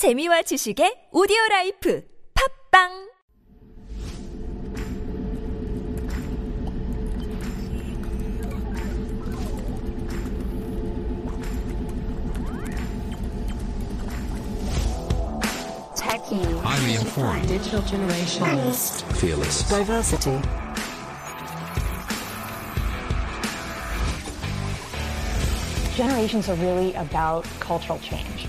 재미와 지식의 오디오라이프 팝빵! Highly informed, digital generation, honest, fearless, diversity. Generations are really about cultural change.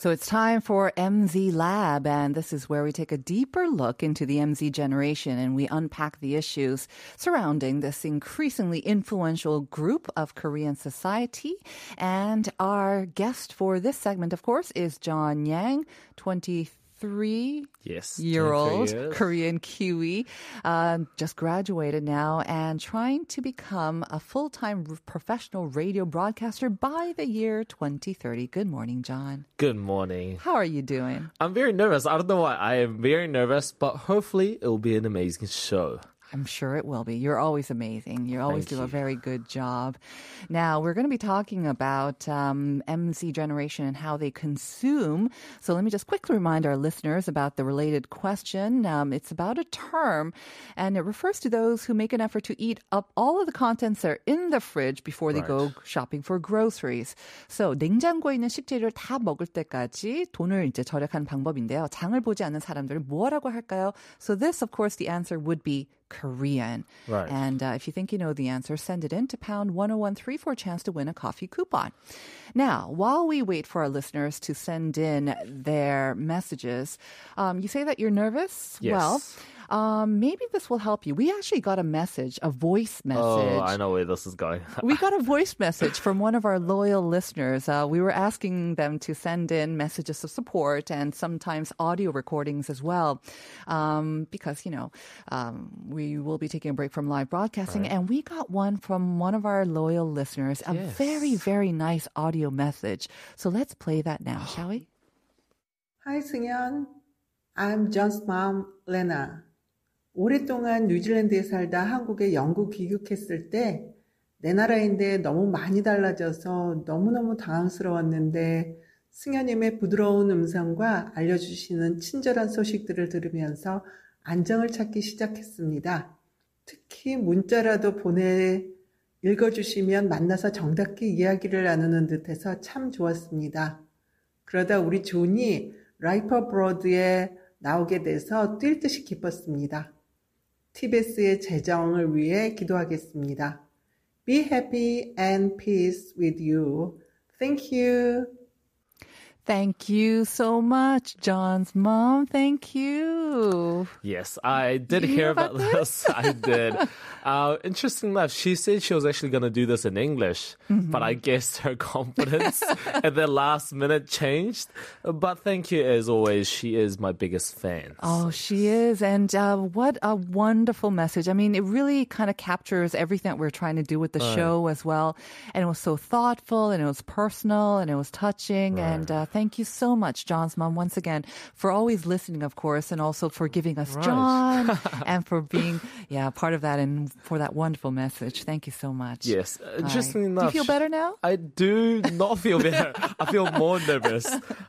So it's time for MZ Lab, and this is where we take a deeper look into the MZ generation and we unpack the issues surrounding this increasingly influential group of Korean society. And our guest for this segment, of course, is John Yang, 23-year-old Korean Kiwi, just graduated now and trying to become a full-time professional radio broadcaster by the year 2030. Good morning, John. Good morning. How are you doing? I'm very nervous. I don't know why I am very nervous, but hopefully it will be an amazing show. I'm sure it will be. You're always amazing. You always do a very good job. Now, we're going to be talking about MZ generation and how they consume. So let me just quickly remind our listeners about the related question. It's about a term, and it refers to those who make an effort to eat up all of the contents that are in the fridge before they go shopping for groceries. So 냉장고에 있는 식재료를 다 먹을 때까지 돈을 이제 절약하는 방법인데요. 장을 보지 않는 사람들을 뭐라고 할까요? So this, of course, the answer would be Korean. Right. And if you think you know the answer, send it in to pound 1013 for a chance to win a coffee coupon. Now, while we wait for our listeners to send in their messages, you say that you're nervous? Yes. Well, maybe this will help you. We actually got a voice message. Oh, I know where this is going. We got a voice message from one of our loyal listeners. We were asking them to send in messages of support and sometimes audio recordings as well. Because, we will be taking a break from live broadcasting. Right. And we got one from one of our loyal listeners, a very, very nice audio message. So let's play that now, shall we? Hi, Seungyeon. I'm John's mom, Lena. 오랫동안 뉴질랜드에 살다 한국에 영구 귀국했을 때 내 나라인데 너무 많이 달라져서 너무너무 당황스러웠는데 승현님의 부드러운 음성과 알려주시는 친절한 소식들을 들으면서 안정을 찾기 시작했습니다. 특히 문자라도 읽어주시면 만나서 정답게 이야기를 나누는 듯해서 참 좋았습니다. 그러다 우리 존이 라이퍼 브로드에 나오게 돼서 뛸 듯이 기뻤습니다. TBS의 재정을 위해 기도하겠습니다. Be happy and peace with you. Thank you. Thank you so much, John's mom. Thank you. Yes, I did hear about this. I did. Interesting enough, she said she was actually going to do this in English, but I guess her confidence at the last minute changed. But thank you, as always. She is my biggest fan. Oh, she is. And what a wonderful message. I mean, it really kind of captures everything that we're trying to do with the show as well. And it was so thoughtful, and it was personal, and it was touching, and thank you so much, John's mom, once again, for always listening, of course, and also for giving us John and for being part of that and for that wonderful message. Thank you so much. Yes. Interestingly enough. Do you feel better now? I do not feel better. I feel more nervous.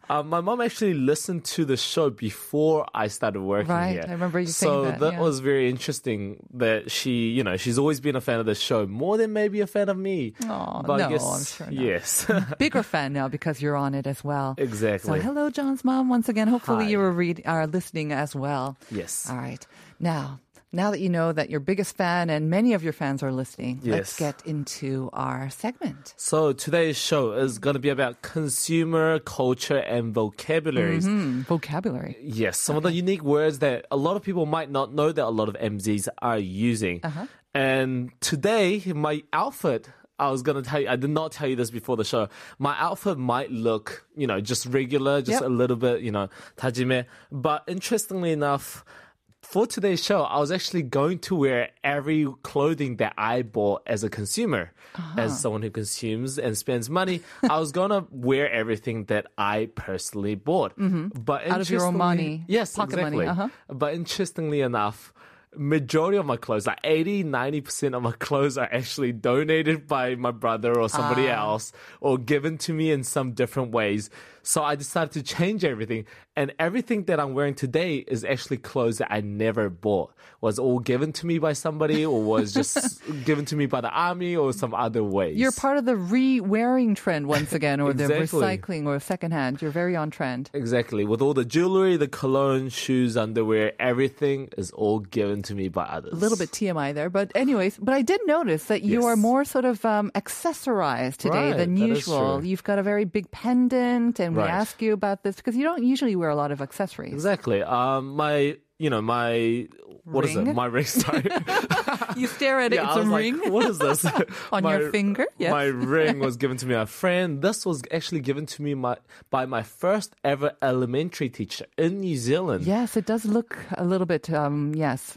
My mom actually listened to the show before I started working here. Right, I remember you saying that. So that was very interesting that she's always been a fan of the show, more than maybe a fan of me. Oh, but no, I guess, I'm sure not. Yes. Bigger fan now because you're on it as well. Exactly. So hello, John's mom. Once again, hopefully you were listening as well. Yes. All right. Now that you know that your biggest fan and many of your fans are listening, let's get into our segment. So today's show is going to be about consumer culture and vocabularies. Mm-hmm. Vocabulary. Yes. Some of the unique words that a lot of people might not know that a lot of MZs are using. Uh-huh. And today, my outfit... I was going to tell you, I did not tell you this before the show. My outfit might look, just regular, just a little bit, 다짐해. But interestingly enough, for today's show, I was actually going to wear every clothing that I bought as a consumer, as someone who consumes and spends money. I was going to wear everything that I personally bought. Mm-hmm. But out of your own money. Yes, pocket exactly. money. But interestingly enough, majority of my clothes, like 80-90% of my clothes are actually donated by my brother or somebody else or given to me in some different ways. So I decided to change everything. And everything that I'm wearing today is actually clothes that I never bought. Was all given to me by somebody or was just given to me by the army or some other ways. You're part of the re-wearing trend once again or exactly. the recycling or secondhand. You're very on trend. Exactly. With all the jewelry, the cologne, shoes, underwear, everything is all given to me by others. A little bit TMI there. But anyways, but I did notice that you are more sort of accessorized today than usual. You've got a very big pendant and we ask you about this because you don't usually wear a lot of accessories. Exactly. My ring, sorry. You stare at it, it's a ring. Like, what is this? On your finger? Yes. My ring was given to me by a friend. This was actually given to me by my first ever elementary teacher in New Zealand. Yes, it does look a little bit, exotic,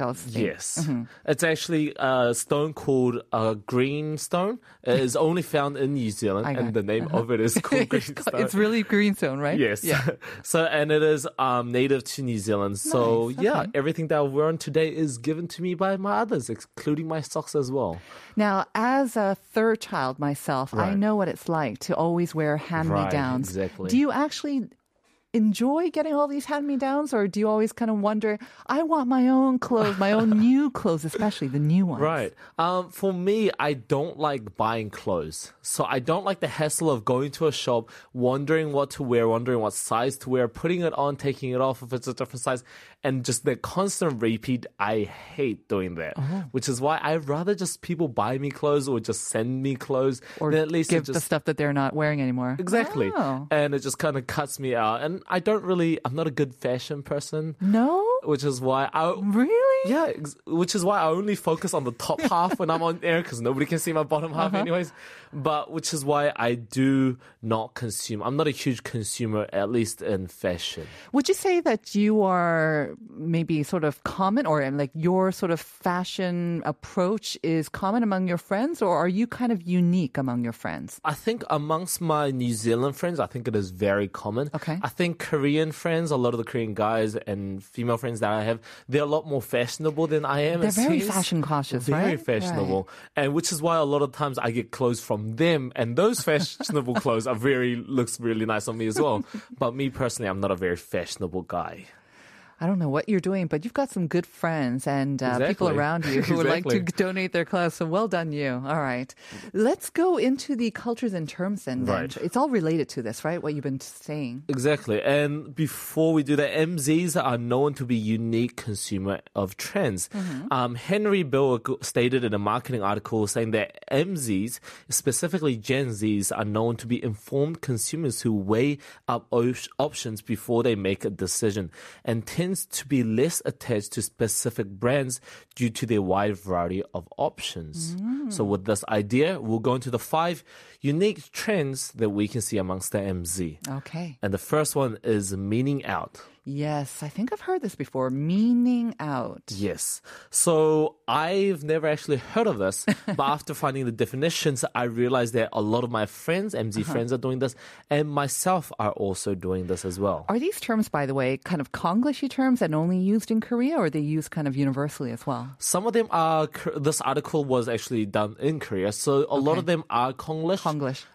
I would say. Yes. Mm-hmm. It's actually a stone called greenstone. It is only found in New Zealand, and the name of it is called greenstone. It's really greenstone, right? Yes. Yeah. So, and it is native to New Zealand. So, everything that I've worn today is given to me by my others, including my socks as well. Now, as a third child myself, I know what it's like to always wear hand-me-downs. Right, exactly. Do you actually enjoy getting all these hand-me-downs, or do you always kind of wonder, I want my own clothes, my own new clothes, especially the new ones? Right. For me, I don't like buying clothes. So I don't like the hassle of going to a shop, wondering what to wear, wondering what size to wear, putting it on, taking it off if it's a different size, and just the constant repeat. I hate doing that, which is why I'd rather just people buy me clothes or just send me clothes. Or at least give the stuff that they're not wearing anymore. Exactly. Oh. And it just kind of cuts me out. And I'm not a good fashion person. No? Which is why I... Really? Yeah, which is why I only focus on the top half when I'm on air because nobody can see my bottom half anyways. But which is why I do not consume. I'm not a huge consumer, at least in fashion. Would you say that you are maybe sort of common or like your sort of fashion approach is common among your friends, or are you kind of unique among your friends? I think amongst my New Zealand friends, I think it is very common. Okay. I think Korean friends, a lot of the Korean guys and female friends that I have, they're a lot more fashionable than I am. They're very fashion cautious, very fashionable. Right. And which is why a lot of times I get clothes from them, and those fashionable clothes are looks really nice on me as well. But me personally, I'm not a very fashionable guy. I don't know what you're doing, but you've got some good friends and people around you who would like to donate their clothes. So well done you. All right. Let's go into the cultures and terms then. Right. It's all related to this, right? What you've been saying. Exactly. And before we do that, MZs are known to be unique consumer of trends. Mm-hmm. Henry Bill stated in a marketing article saying that MZs, specifically Gen Zs, are known to be informed consumers who weigh up options before they make a decision and to be less attached to specific brands due to their wide variety of options. Mm. So with this idea, we'll go into the 5 unique trends that we can see amongst the MZ. Okay. And the first one is meaning out. Yes, I think I've heard this before. Meaning out. Yes. So I've never actually heard of this, but after finding the definitions, I realized that a lot of my friends, MZ friends, are doing this, and myself are also doing this as well. Are these terms, by the way, kind of Konglishy terms and only used in Korea, or are they used kind of universally as well? Some of them are. This article was actually done in Korea, so a lot of them are Konglish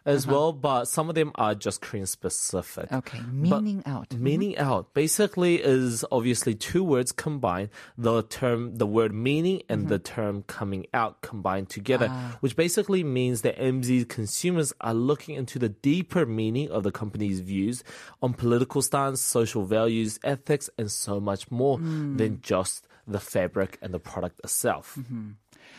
as well, but some of them are just Korean specific. Okay, meaning out. Meaning out. Basically is obviously 2 words combined, the word meaning and the term coming out combined together, which basically means that MZ consumers are looking into the deeper meaning of the company's views on political stance, social values, ethics, and so much more than just the fabric and the product itself. Mm-hmm.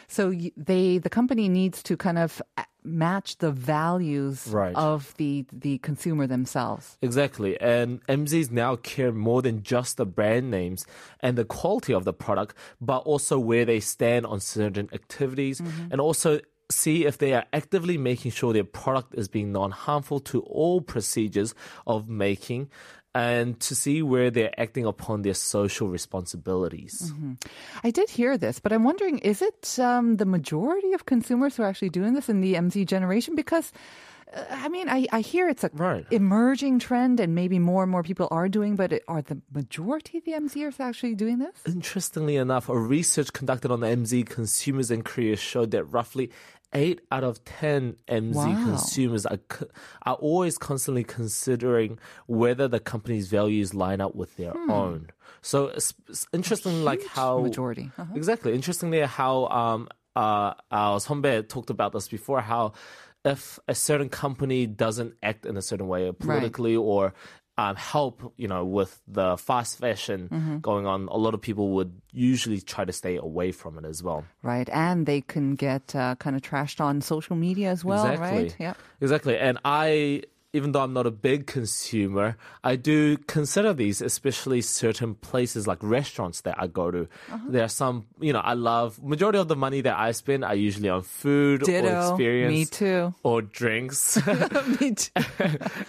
So the company needs to kind of match the values of the consumer themselves. Exactly. And MZs now care more than just the brand names and the quality of the product, but also where they stand on certain activities and also see if they are actively making sure their product is being non-harmful to all procedures of making and to see where they're acting upon their social responsibilities. Mm-hmm. I did hear this, but I'm wondering, is it the majority of consumers who are actually doing this in the MZ generation? Because, I mean, I hear it's a emerging trend and maybe more and more people are doing, but are the majority of the MZers actually doing this? Interestingly enough, a research conducted on MZ consumers and careers showed that roughly 8 out of 10 MZ consumers are always constantly considering whether the company's values line up with their own. So it's interesting, like how majority exactly. Interestingly, how our 선배 talked about this before. How if a certain company doesn't act in a certain way, politically or help, you know, with the fast fashion going on, a lot of people would usually try to stay away from it as well. Right, and they can get kind of trashed on social media as well, right? Yeah, exactly. And even though I'm not a big consumer, I do consider these, especially certain places like restaurants that I go to. There are some, you know, I love, majority of the money that I spend, I usually on food or experience. Me too. Or drinks. Me too.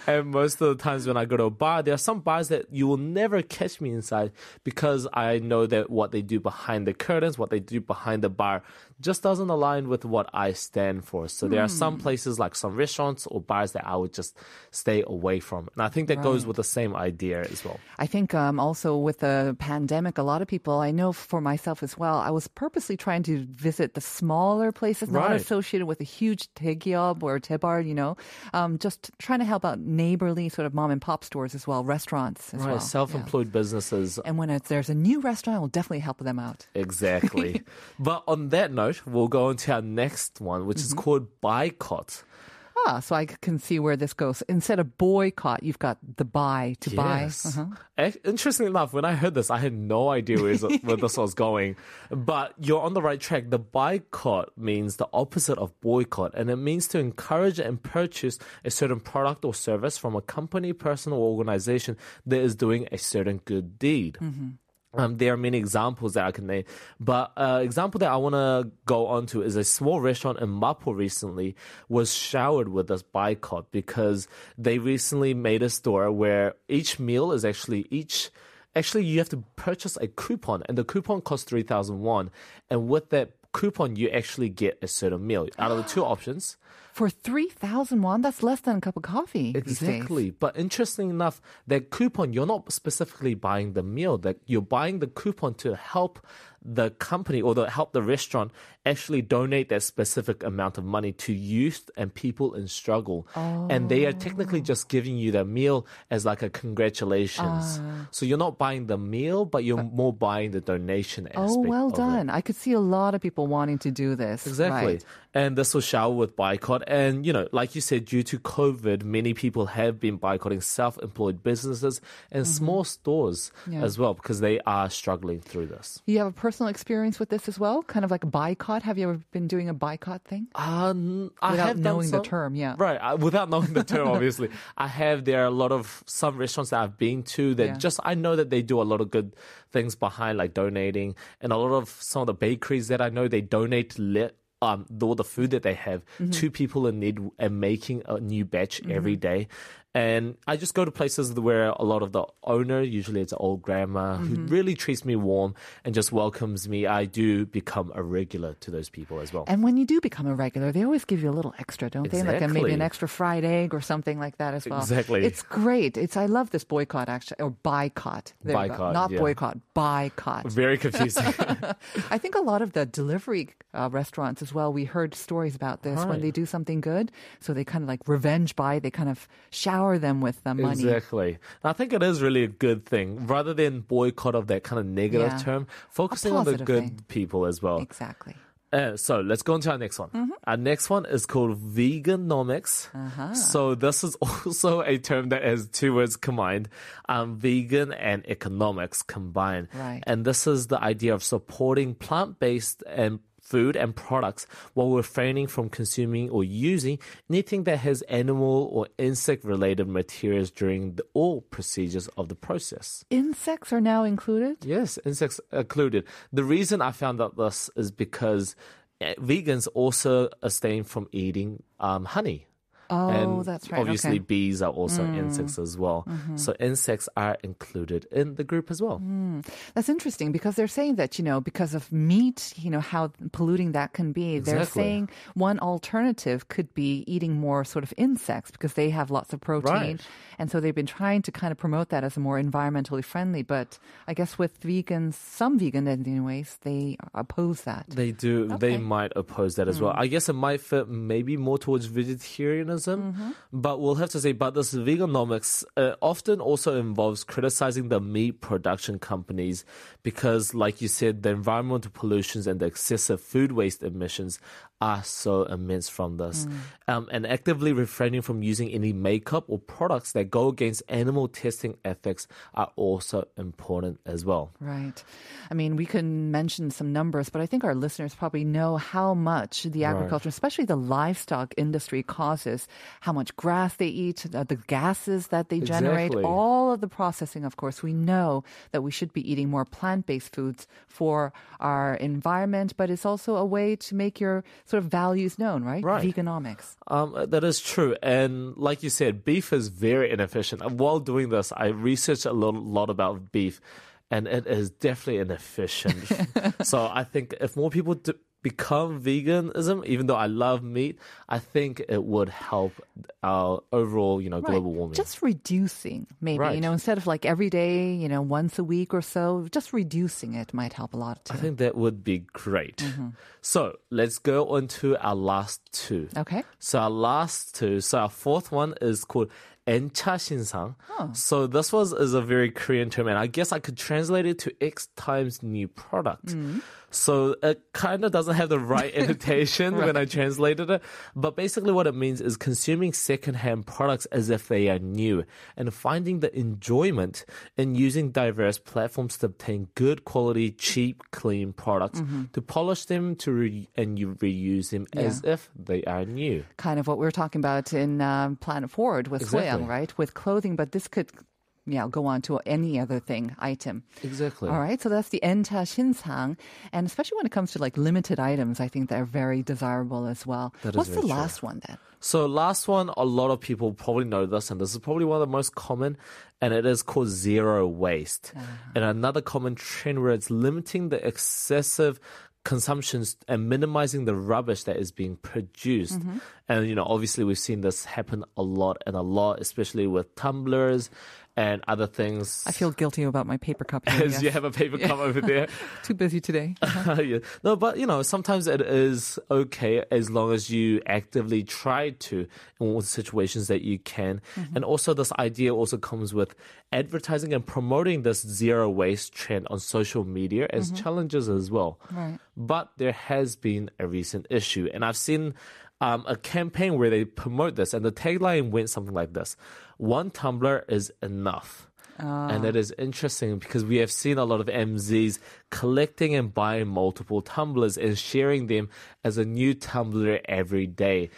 And most of the times when I go to a bar, there are some bars that you will never catch me inside because I know that what they do behind the curtains, what they do behind the bar just doesn't align with what I stand for. So there are some places like some restaurants or bars that I would just stay away from. And I think that goes with the same idea as well. I think also with the pandemic, a lot of people, I know for myself as well, I was purposely trying to visit the smaller places, not associated with a huge 대기업 or 대bar, you know, just trying to help out neighborly sort of mom and pop stores as well, restaurants as well. Self-employed businesses. And when there's a new restaurant, we'll definitely help them out. Exactly. But on that note, we'll go on to our next one, which is called buycott. Ah, so I can see where this goes. Instead of boycott, you've got the buy, to buy. Interestingly enough, when I heard this, I had no idea where this was going. But you're on the right track. The buycott means the opposite of boycott, and it means to encourage and purchase a certain product or service from a company, person, or organization that is doing a certain good deed. There are many examples that I can name, but an example that I want to go on to is a small restaurant in Mapo recently was showered with this buycott because they recently made a store where each meal is actually you have to purchase a coupon, and the coupon costs 3,000 won, and with that coupon, you actually get a certain meal out of the two options. For 3,000 won, that's less than a cup of coffee. Exactly. But interesting enough, that coupon, you're not specifically buying the meal. That you're buying the coupon to help the company or to help the restaurant actually donate that specific amount of money to youth and people in struggle. And they are technically just giving you the meal as like a congratulations. So you're not buying the meal, but you're more buying the donation aspect. Oh, well done. I could see a lot of people wanting to do this. Exactly. Right. And this was showered with buycott. And, you know, like you said, due to COVID, many people have been boycotting self-employed businesses and small stores as well because they are struggling through this. You have a personal experience with this as well? Kind of like a buycott? Have you ever been doing a buycott thing? Without knowing the term, yeah. Right. Without knowing the term, obviously. I have. There are a lot of some restaurants that I've been to that just, I know that they do a lot of good things behind, like donating. And a lot of some of the bakeries that I know, they donate the food that they have to people in need and making a new batch every day. And I just go to places where a lot of the owner, usually it's an old grandma, who really treats me warm and just welcomes me. I do become a regular to those people as well. And when you do become a regular, they always give you a little extra, don't they? Like maybe an extra fried egg or something like that as well. Exactly. It's great. I love this buycott, actually, or buycott. Buycott, not boycott, buycott. Very confusing. I think a lot of the delivery restaurants as well, we heard stories about this when they do something good. So they kind of like revenge buy, they kind of shower them with the money. Exactly. I think it is really a good thing. Rather than boycott of that kind of negative term, focusing on the good people as well. Exactly. So let's go on to our next one. Our next one is called veganomics. So this is also a term that has two words combined, vegan and economics combined. Right. And this is the idea of supporting plant-based and food and products while refraining from consuming or using anything that has animal or insect-related materials during all procedures of the process. Insects are now included? Yes, insects are included. The reason I found out this is because vegans also abstain from eating honey. Oh, and that's right. Obviously, bees are also insects as well. Mm-hmm. So insects are included in the group as well. That's interesting because they're saying that, you know, because of meat, you know, how polluting that can be. Exactly. They're saying one alternative could be eating more sort of insects because they have lots of protein. Right. And so they've been trying to kind of promote that as a more environmentally friendly. But I guess with vegans, some vegans anyways, they oppose that. They do. Okay. They might oppose that as well. I guess it might fit maybe more towards vegetarianism. Mm-hmm. But we'll have to say, but this veganomics often also involves criticizing the meat production companies because, like you said, the environmental pollutions and the excessive food waste emissions are so immense from this. And actively refraining from using any makeup or products that go against animal testing ethics are also important as well. Right. I mean, we can mention some numbers, but I think our listeners probably know how much the agriculture, especially the livestock industry, causes, how much grass they eat, the gases that they generate, all of the processing, of course. We know that we should be eating more plant-based foods for our environment, but it's also a way to make your sort of values known, right? Right. Veganomics. That is true. And like you said, beef is very inefficient. While doing this, I researched a lot about beef, and it is definitely inefficient. So I think if more people become veganism, even though I love meat, I think it would help our overall, you know, global warming. Just reducing, maybe, you know, instead of like every day, you know, once a week or so, just reducing it might help a lot too. I think that would be great. So let's go on to our last two. Okay. So our last two, so our fourth one is called Encha Shin Sang. So this is a very Korean term, and I guess I could translate it to X times new product. So it kind of doesn't have the right annotation when I translated it, but basically what it means is consuming secondhand products as if they are new and finding the enjoyment in using diverse platforms to obtain good quality, cheap, clean products, to polish them and you reuse them as if they are new. Kind of what we were talking about in Planet Forward with soya. Right, with clothing, but this could go on to any other thing, item. Exactly. All right, so that's the Encha Shin Sang, and especially when it comes to like limited items, I think they're very desirable as well. What's the last one then? So last one, a lot of people probably know this, and this is probably one of the most common, and it is called zero waste. And another common trend where it's limiting the excessive consumptions and minimizing the rubbish that is being produced. And, you know, obviously we've seen this happen a lot, especially with tumblers and other things. I feel guilty about my paper cup here. You have a paper cup over there. Too busy today. No, but, you know, sometimes it is okay as long as you actively try to in all the situations that you can. And also this idea also comes with advertising and promoting this zero waste trend on social media as challenges as well. But there has been a recent issue, and I've seen a campaign where they promote this, and the tagline went something like this: one tumbler is enough. And that is interesting because we have seen a lot of MZs collecting and buying multiple tumblers and sharing them as a new tumbler every day.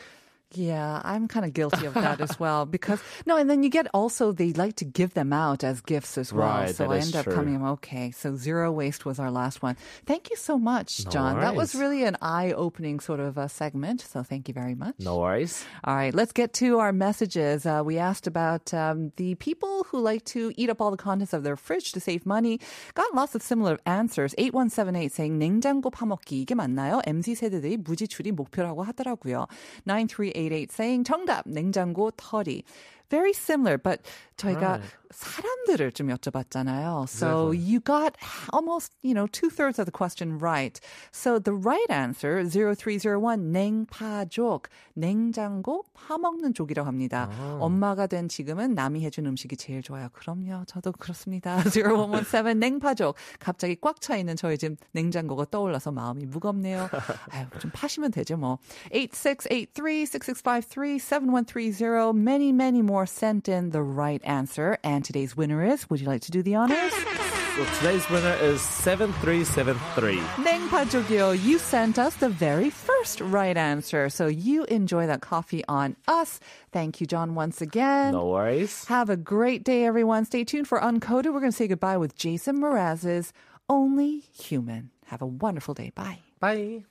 Yeah, I'm kind of guilty of that as well because, and then you get also, they like to give them out as gifts as well. So I end up coming, okay, so zero waste was our last one. Thank you so much, John. That was really an eye-opening sort of a segment, so thank you very much. No worries. All right, let's get to our messages. We asked about the people who like to eat up all the contents of their fridge to save money. Got lots of similar answers. 8178 saying, 냉장고 파먹기, 이게 맞나요? MZ 세대들이 무지출이 목표라고 하더라고요. 9388 saying 정답 냉장고 털이. Very similar, but 저희가 사람들을 좀 여쭤봤잖아요. So you got almost, you know, 2/3 of the question right. So the right answer, 0301, 냉파족, 냉장고 파먹는 족이라고 합니다. 엄마가 된 지금은 남이 해준 음식이 제일 좋아요. 그럼요, 저도 그렇습니다. 0117, 냉파족. 갑자기 꽉 차있는 저희 집 냉장고가 떠올라서 마음이 무겁네요. 아유, 좀 파시면 되죠 뭐. 8683, 6653, 7130, many more sent in the right answer. And today's winner is, would you like to do the honors? Well, today's winner is 7373. 냉파족이요, you sent us the very first right answer. So you enjoy that coffee on us. Thank you, John, once again. No worries. Have a great day, everyone. Stay tuned for Uncoded. We're going to say goodbye with Jason Mraz's Only Human. Have a wonderful day. Bye. Bye.